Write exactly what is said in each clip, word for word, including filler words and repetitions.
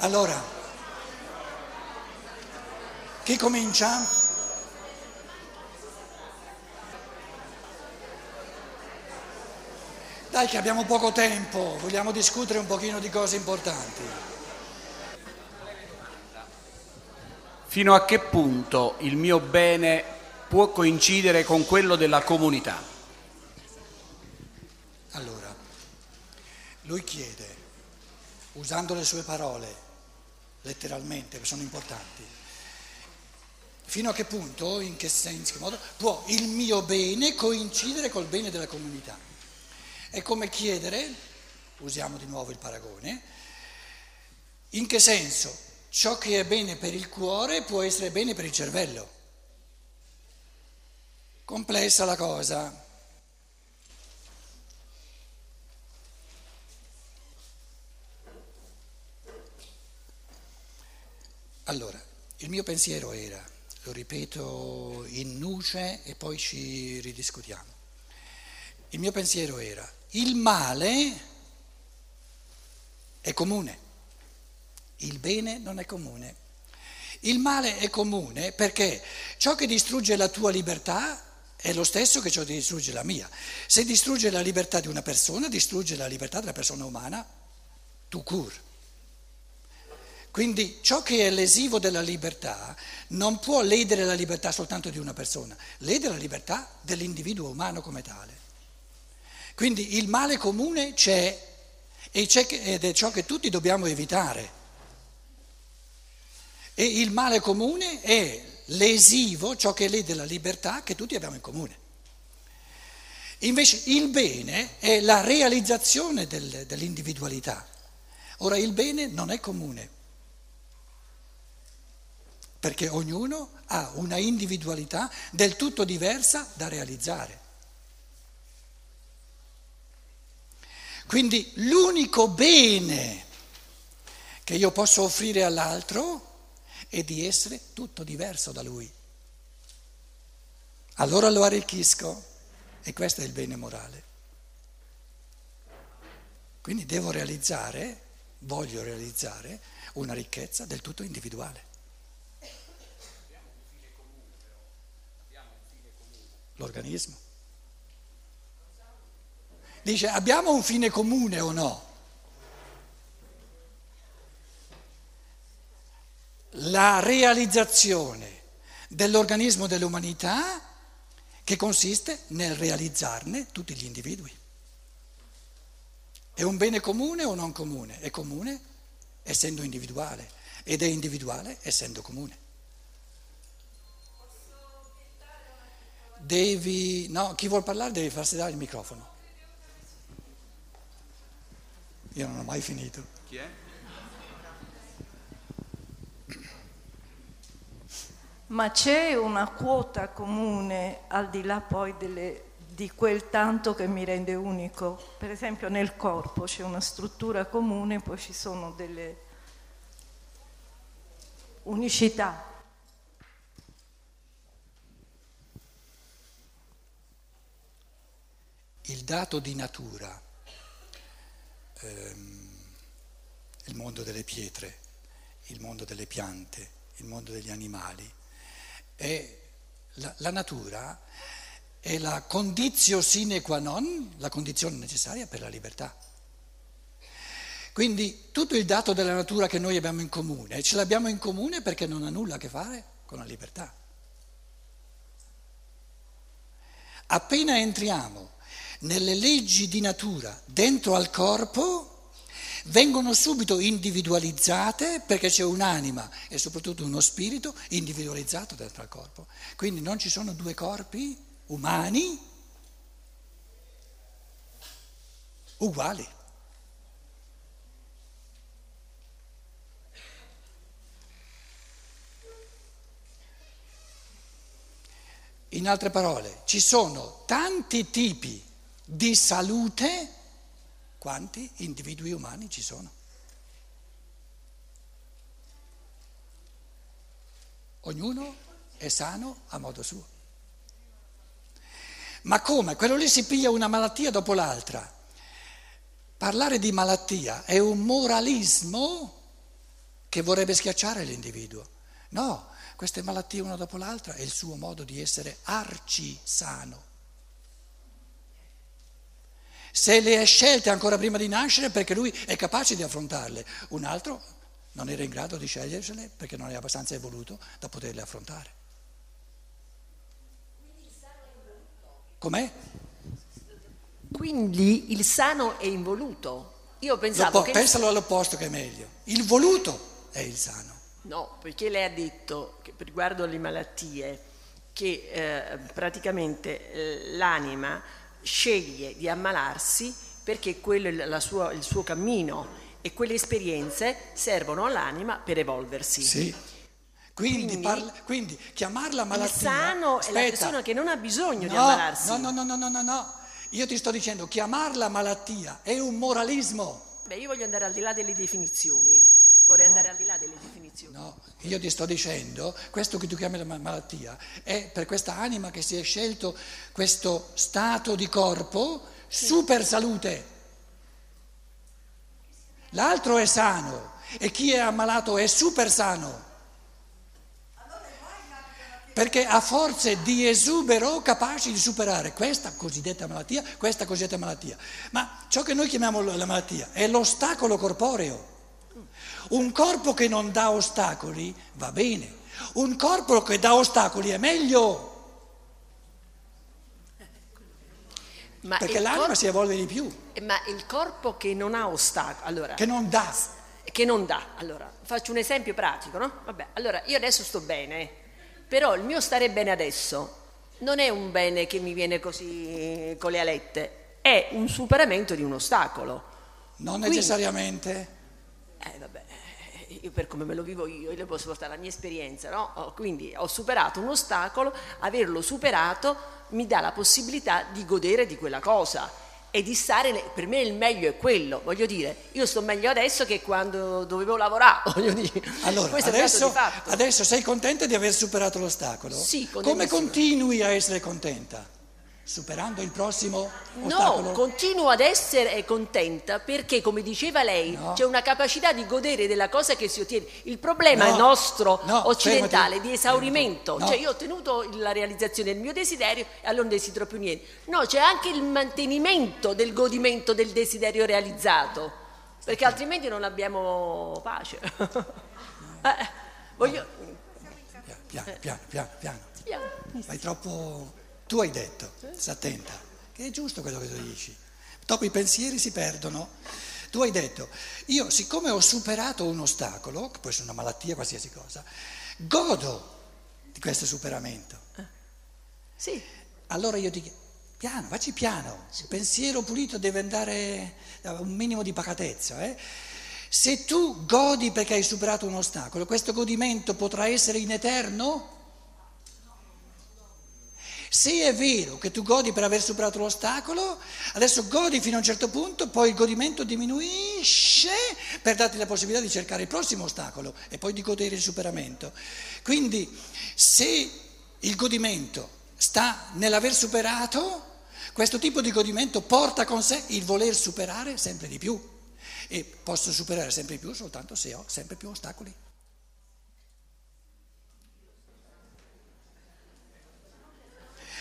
Allora, chi comincia? Dai che abbiamo poco tempo, vogliamo discutere un pochino di cose importanti. Fino a che punto il mio bene può coincidere con quello della comunità? Allora, lui chiede, usando le sue parole, letteralmente, che sono importanti, fino a che punto, in che senso, in che modo può il mio bene coincidere col bene della comunità? È come chiedere, usiamo di nuovo il paragone, in che senso ciò che è bene per il cuore può essere bene per il cervello? Complessa la cosa. Allora, il mio pensiero era, lo ripeto in nuce e poi ci ridiscutiamo, il mio pensiero era, il male è comune, il bene non è comune. Il male è comune perché ciò che distrugge la tua libertà è lo stesso che ciò che distrugge la mia. Se distrugge la libertà di una persona, distrugge la libertà della persona umana, tout court. Quindi ciò che è lesivo della libertà non può ledere la libertà soltanto di una persona, lede la libertà dell'individuo umano come tale. Quindi il male comune c'è, e c'è ed è ciò che tutti dobbiamo evitare. E il male comune è lesivo, ciò che lede la libertà che tutti abbiamo in comune. Invece il bene è la realizzazione del, dell'individualità. Ora il bene non è comune. Perché ognuno ha una individualità del tutto diversa da realizzare. Quindi l'unico bene che io posso offrire all'altro è di essere tutto diverso da lui. Allora lo arricchisco e questo è il bene morale. Quindi devo realizzare, voglio realizzare una ricchezza del tutto individuale. L'organismo. Dice, abbiamo un fine comune o no? La realizzazione dell'organismo dell'umanità che consiste nel realizzarne tutti gli individui. È un bene comune o non comune? È comune essendo individuale ed è individuale essendo comune. Devi, no, chi vuol parlare deve farsi dare il microfono. Io non ho mai finito. Chi è? Ma c'è una quota comune al di là poi delle, di quel tanto che mi rende unico? Per esempio nel corpo c'è una struttura comune, poi ci sono delle unicità. Il dato di natura, ehm, il mondo delle pietre, il mondo delle piante, il mondo degli animali, è la, la natura è la condizio sine qua non, la condizione necessaria per la libertà. Quindi tutto il dato della natura che noi abbiamo in comune, ce l'abbiamo in comune perché non ha nulla a che fare con la libertà. Appena entriamo nelle leggi di natura dentro al corpo vengono subito individualizzate perché c'è un'anima e soprattutto uno spirito individualizzato dentro al corpo. Quindi non ci sono due corpi umani uguali. In altre parole, ci sono tanti tipi di salute, quanti individui umani ci sono. Ognuno è sano a modo suo. Ma come? Quello lì si piglia una malattia dopo l'altra. Parlare di malattia è un moralismo che vorrebbe schiacciare l'individuo. No, queste malattie una dopo l'altra è il suo modo di essere arcisano. Se le è scelte ancora prima di nascere perché lui è capace di affrontarle, un altro non era in grado di scegliersele perché non è abbastanza evoluto da poterle affrontare. Com'è? Quindi il sano è involuto. Io pensavo che... Pensalo all'opposto che è meglio. Il voluto è il sano. No, perché lei ha detto, che riguardo alle malattie, che eh, praticamente eh, l'anima sceglie di ammalarsi perché quello è la sua, il suo cammino, e quelle esperienze servono all'anima per evolversi. Sì. Quindi, quindi, parla, quindi chiamarla malattia... Il sano aspetta, è la persona che non ha bisogno no, di ammalarsi. No, no, no, no, no, no, no. Io ti sto dicendo, chiamarla malattia è un moralismo. Beh, io voglio andare al di là delle definizioni. Vorrei no, andare al di là delle definizioni. No, io ti sto dicendo, questo che tu chiami la malattia è per questa anima che si è scelto questo stato di corpo, sì, super salute. L'altro è sano e chi è ammalato è super sano. Perché ha forze di esubero capaci di superare questa cosiddetta malattia, questa cosiddetta malattia. Ma ciò che noi chiamiamo la malattia è l'ostacolo corporeo. Un corpo che non dà ostacoli va bene, un corpo che dà ostacoli è meglio. Ma perché l'anima corpo, si evolve di più. Ma il corpo che non ha ostacoli... Allora, che non dà. Che non dà. Allora, faccio un esempio pratico, no? Vabbè, allora, io adesso sto bene... Però il mio stare bene adesso non è un bene che mi viene così con le alette, è un superamento di un ostacolo. Non quindi, necessariamente. Eh vabbè, io per come me lo vivo io, io posso portare la mia esperienza, no? Quindi ho superato un ostacolo, averlo superato mi dà la possibilità di godere di quella cosa e di stare, per me il meglio è quello, voglio dire, io sto meglio adesso che quando dovevo lavorare, voglio dire. Allora, adesso, adesso sei contenta di aver superato l'ostacolo? Sì, come continui a essere contenta? Superando il prossimo ostacolo? No, continuo ad essere contenta perché, come diceva lei, no, c'è una capacità di godere della cosa che si ottiene. Il problema no, nostro no, occidentale fermati, di esaurimento, no, cioè io ho ottenuto la realizzazione del mio desiderio e allora non desidero più niente. No, c'è anche il mantenimento del godimento del desiderio realizzato, perché altrimenti non abbiamo pace. No, eh, voglio... no. Piano, piano, piano, piano. piano. Vai troppo... Tu hai detto, sta attenta, che è giusto quello che tu dici, dopo i pensieri si perdono. Tu hai detto, io siccome ho superato un ostacolo, che può essere una malattia, qualsiasi cosa, godo di questo superamento. Sì. Allora io ti chiedo, piano, facci piano, il pensiero pulito deve andare a un minimo di pacatezza, eh? Se tu godi perché hai superato un ostacolo, questo godimento potrà essere in eterno? Se è vero che tu godi per aver superato l'ostacolo, adesso godi fino a un certo punto, poi il godimento diminuisce per darti la possibilità di cercare il prossimo ostacolo e poi di godere il superamento. Quindi se il godimento sta nell'aver superato, questo tipo di godimento porta con sé il voler superare sempre di più e posso superare sempre di più soltanto se ho sempre più ostacoli.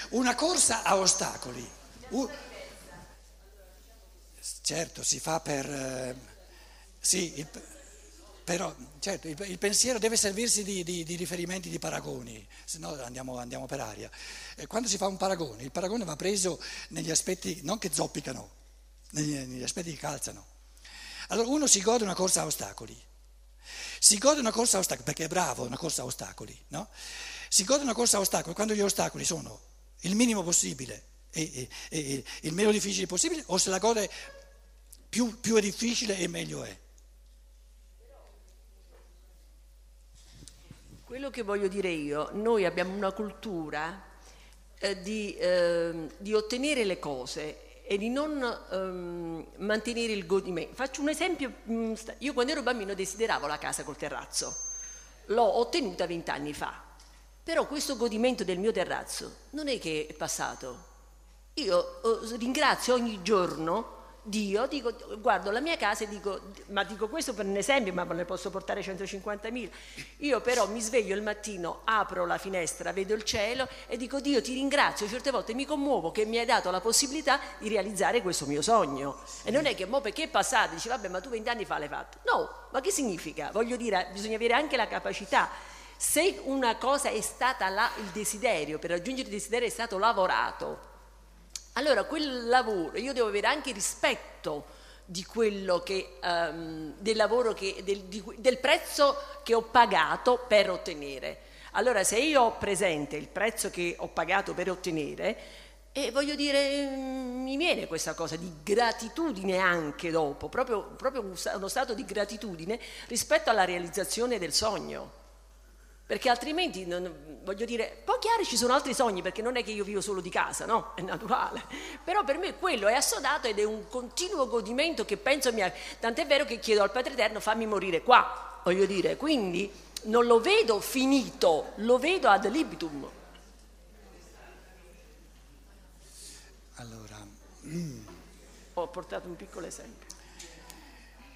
Una corsa a ostacoli, uh, certo si fa per, eh, sì, il, però certo, il, il pensiero deve servirsi di, di, di riferimenti, di paragoni, se no andiamo, andiamo per aria. E quando si fa un paragone, il paragone va preso negli aspetti, non che zoppicano, negli, negli aspetti che calzano. Allora uno si gode una corsa a ostacoli, si gode una corsa a ostacoli, perché è bravo una corsa a ostacoli, no? Si gode una corsa a ostacoli quando gli ostacoli sono il minimo possibile e, e, e il meno difficile possibile, o se la cosa è più, più è difficile e meglio è. Quello che voglio dire io, noi abbiamo una cultura eh, di, eh, di ottenere le cose e di non eh, mantenere il godimento. Faccio un esempio, io quando ero bambino desideravo la casa col terrazzo, l'ho ottenuta vent'anni fa. Però questo godimento del mio terrazzo non è che è passato. Io ringrazio ogni giorno Dio, dico, guardo la mia casa e dico, ma dico questo per un esempio, ma ne posso portare centocinquantamila. Io però mi sveglio il mattino, apro la finestra, vedo il cielo e dico, Dio, ti ringrazio, certe volte mi commuovo che mi hai dato la possibilità di realizzare questo mio sogno. Sì. E non è che mo perché è passato, dici, vabbè, ma tu vent'anni fa l'hai fatto. No, ma che significa? Voglio dire, bisogna avere anche la capacità. Se una cosa è stata la, il desiderio, per raggiungere il desiderio è stato lavorato, allora quel lavoro, io devo avere anche rispetto di quello che, um, del lavoro che, del, di, del prezzo che ho pagato per ottenere. Allora se io ho presente il prezzo che ho pagato per ottenere, eh, voglio dire, mi viene questa cosa di gratitudine anche dopo, proprio, proprio uno stato di gratitudine rispetto alla realizzazione del sogno. Perché altrimenti, non, voglio dire, poi chiaro ci sono altri sogni, perché non è che io vivo solo di casa, no? È naturale. Però per me quello è assodato ed è un continuo godimento che penso mia... Tant'è vero che chiedo al Padre Eterno, fammi morire qua, voglio dire. Quindi non lo vedo finito, lo vedo ad libitum. Allora... Mm. Ho portato un piccolo esempio.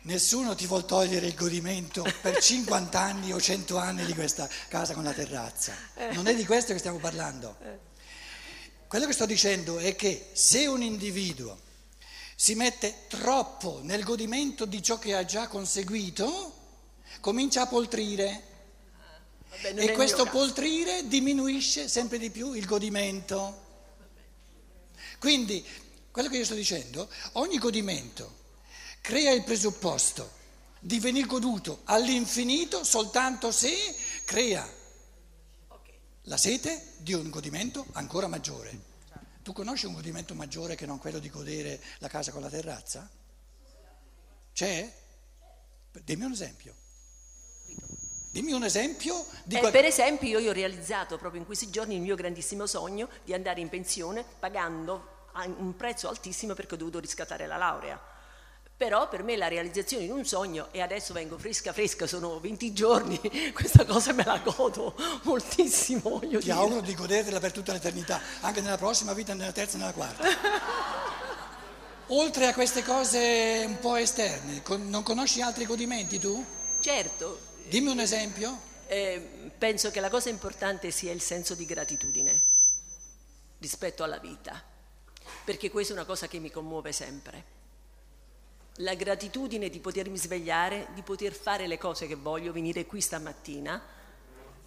Nessuno ti vuol togliere il godimento per cinquanta anni o cento anni di questa casa con la terrazza. Non è di questo che stiamo parlando. Quello che sto dicendo è che se un individuo si mette troppo nel godimento di ciò che ha già conseguito, comincia a poltrire. Vabbè, e questo poltrire diminuisce sempre di più il godimento. Quindi, quello che io sto dicendo, ogni godimento crea il presupposto di venir goduto all'infinito soltanto se crea okay. la sete di un godimento ancora maggiore. Tu conosci un godimento maggiore che non quello di godere la casa con la terrazza? C'è? Dimmi un esempio. Dimmi un esempio. Di eh, qual... Per esempio io, io ho realizzato proprio in questi giorni il mio grandissimo sogno di andare in pensione pagando un prezzo altissimo perché ho dovuto riscattare la laurea. Però per me la realizzazione in un sogno, e adesso vengo fresca fresca, sono venti giorni, questa cosa me la godo moltissimo. Voglio Ti dire. auguro di godertela per tutta l'eternità, anche nella prossima vita, nella terza e nella quarta. Oltre a queste cose un po' esterne, con, non conosci altri godimenti tu? Certo. Dimmi un esempio. Eh, penso che la cosa importante sia il senso di gratitudine rispetto alla vita, perché questa è una cosa che mi commuove sempre. La gratitudine di potermi svegliare, di poter fare le cose che voglio, venire qui stamattina,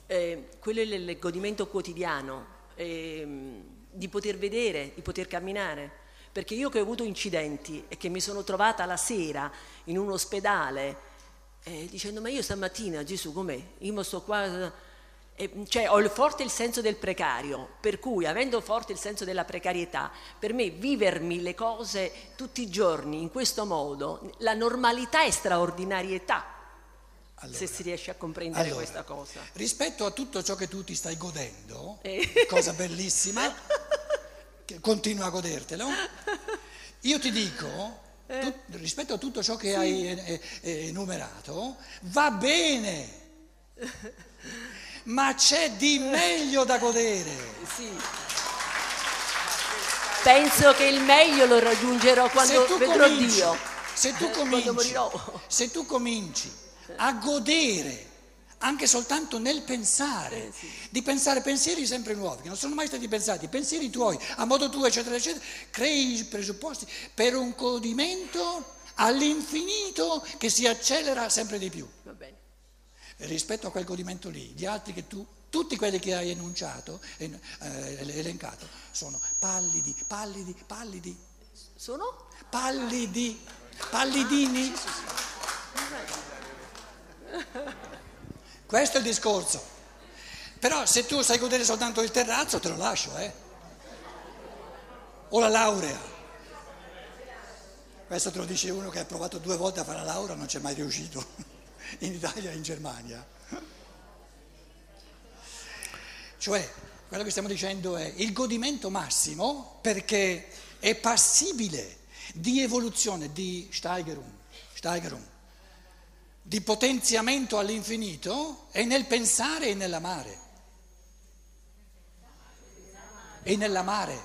eh, quello è il godimento quotidiano, eh, di poter vedere, di poter camminare, perché io che ho avuto incidenti e che mi sono trovata la sera in un ospedale eh, dicendo ma io stamattina Gesù com'è? Io sto qua, eh, cioè ho forte il senso del precario, per cui avendo forte il senso della precarietà, per me vivermi le cose tutti i giorni in questo modo, la normalità è straordinarietà, allora, se si riesce a comprendere allora, questa cosa. Rispetto a tutto ciò che tu ti stai godendo, eh. cosa bellissima, che continua a godertelo, io ti dico... Eh. Tu, rispetto a tutto ciò che sì. hai enumerato, va bene, ma c'è di meglio da godere. Sì. Penso che il meglio lo raggiungerò quando vedrò cominci, Dio. Se tu, cominci, se tu cominci a godere anche soltanto nel pensare, eh, sì. di pensare pensieri sempre nuovi, che non sono mai stati pensati, pensieri tuoi, a modo tuo, eccetera, eccetera, crei i presupposti per un godimento all'infinito che si accelera sempre di più. Va bene. E rispetto a quel godimento lì, gli altri che tu, tutti quelli che hai enunciato, en, eh, elencato, sono pallidi, pallidi, pallidi. Sono? Pallidi, pallidini. Ah, sì, sì, sì. Questo è il discorso. Però se tu sai godere soltanto il terrazzo te lo lascio, eh? O la laurea. Questo te lo dice uno che ha provato due volte a fare la laurea, non c'è mai riuscito, in Italia e in Germania. Cioè, quello che stiamo dicendo è il godimento massimo perché è passibile di evoluzione, di Steigerung, Steigerung. Di potenziamento all'infinito è nel pensare e nell'amare. E nell'amare.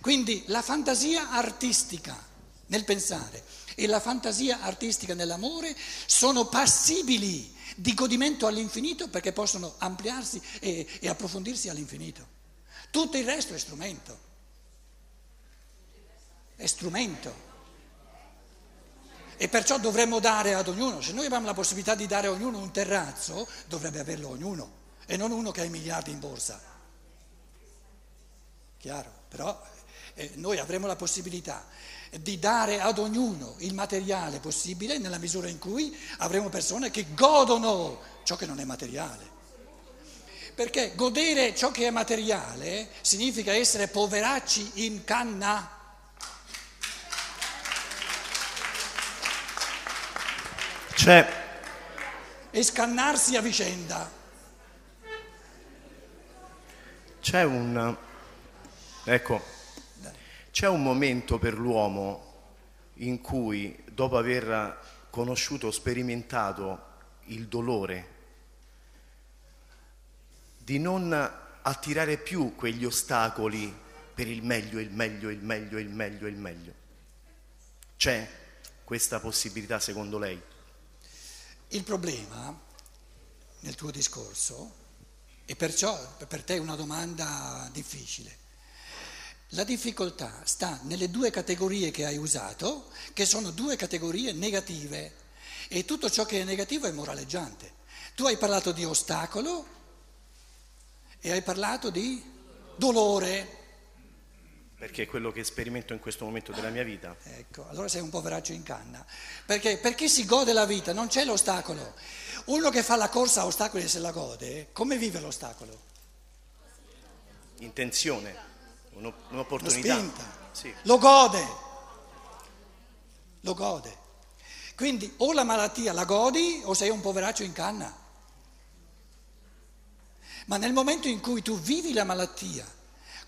Quindi la fantasia artistica nel pensare e la fantasia artistica nell'amore sono passibili di godimento all'infinito perché possono ampliarsi e, e approfondirsi all'infinito. Tutto il resto è strumento, è strumento. E perciò dovremmo dare ad ognuno, se noi abbiamo la possibilità di dare a ognuno un terrazzo, dovrebbe averlo ognuno e non uno che ha i miliardi in borsa. Chiaro? Però eh, noi avremo la possibilità di dare ad ognuno il materiale possibile nella misura in cui avremo persone che godono ciò che non è materiale. Perché godere ciò che è materiale significa essere poveracci in canna. C'è. E scannarsi a vicenda. C'è un, ecco, c'è un momento per l'uomo in cui, dopo aver conosciuto, sperimentato il dolore, di non attirare più quegli ostacoli per il meglio, il meglio, il meglio, il meglio, il meglio. C'è questa possibilità, secondo lei? Il problema nel tuo discorso, e perciò per te è una domanda difficile, la difficoltà sta nelle due categorie che hai usato, che sono due categorie negative, e tutto ciò che è negativo è moraleggiante. Tu hai parlato di ostacolo e hai parlato di dolore. Perché è quello che sperimento in questo momento della mia vita. Ecco, allora sei un poveraccio in canna. Perché per chi si gode la vita non c'è l'ostacolo. Uno che fa la corsa a ostacoli e se la gode, come vive l'ostacolo? Intenzione, un'opportunità. Una spinta. Sì. Lo gode, lo gode. Quindi o la malattia la godi o sei un poveraccio in canna. Ma nel momento in cui tu vivi la malattia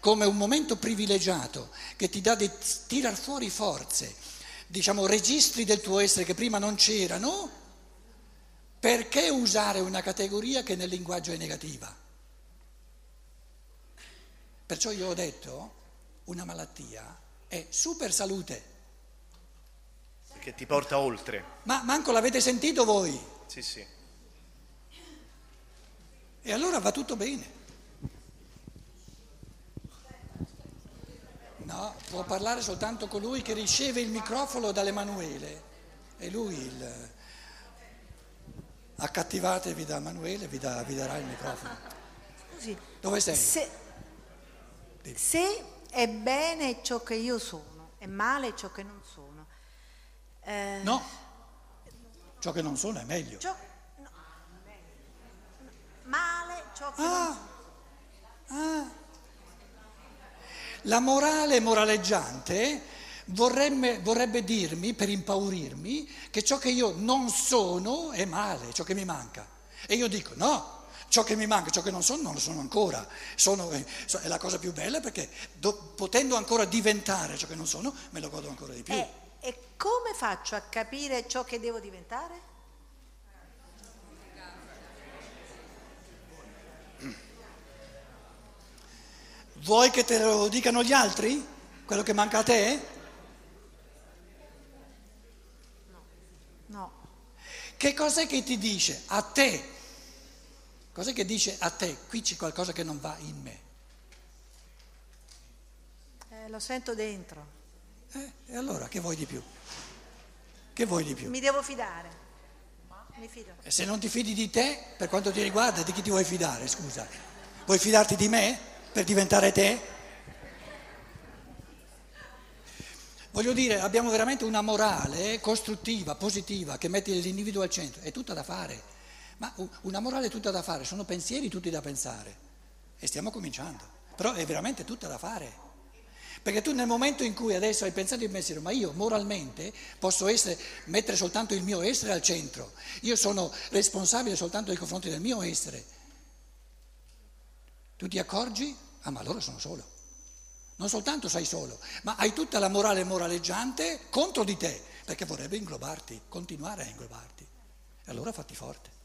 come un momento privilegiato che ti dà di tirar fuori forze, diciamo registri del tuo essere che prima non c'erano, perché usare una categoria che nel linguaggio è negativa? Perciò io ho detto, una malattia è super salute. Perché ti porta oltre. Ma manco l'avete sentito voi? Sì, sì. E allora va tutto bene. No, può parlare soltanto colui che riceve il microfono dall'Emanuele, è lui il... Accattivatevi da Emanuele, vi, da, vi darà il microfono. Scusi, dove sei? Se, se è bene ciò che io sono, è male ciò che non sono. Eh, no, ciò che non sono è meglio. Ciò, no, male ciò che ah, non sono. Ah. La morale moraleggiante vorrebbe, vorrebbe dirmi, per impaurirmi, che ciò che io non sono è male, ciò che mi manca. E io dico no, ciò che mi manca, ciò che non sono, non lo sono ancora. Sono, è la cosa più bella perché do, potendo ancora diventare ciò che non sono, me lo godo ancora di più. E, e come faccio a capire ciò che devo diventare? Vuoi che te lo dicano gli altri? Quello che manca a te? No. No. Che cos'è che ti dice a te? Cos'è che dice a te? Qui c'è qualcosa che non va in me. Eh, lo sento dentro. Eh, e allora che vuoi di più? Che vuoi di più? Mi devo fidare. Mi fido. E se non ti fidi di te, per quanto ti riguarda, di chi ti vuoi fidare, scusa? Vuoi fidarti di me? Per diventare te? Voglio dire, abbiamo veramente una morale costruttiva, positiva, che mette l'individuo al centro, è tutta da fare, ma una morale è tutta da fare, sono pensieri tutti da pensare e stiamo cominciando, però è veramente tutta da fare, perché tu nel momento in cui adesso hai pensato il pensiero, ma io moralmente posso essere, mettere soltanto il mio essere al centro, io sono responsabile soltanto nei confronti del mio essere, tu ti accorgi? Ah, ma allora sono solo. Non soltanto sei solo, ma hai tutta la morale moraleggiante contro di te, perché vorrebbe inglobarti, continuare a inglobarti. E allora fatti forte.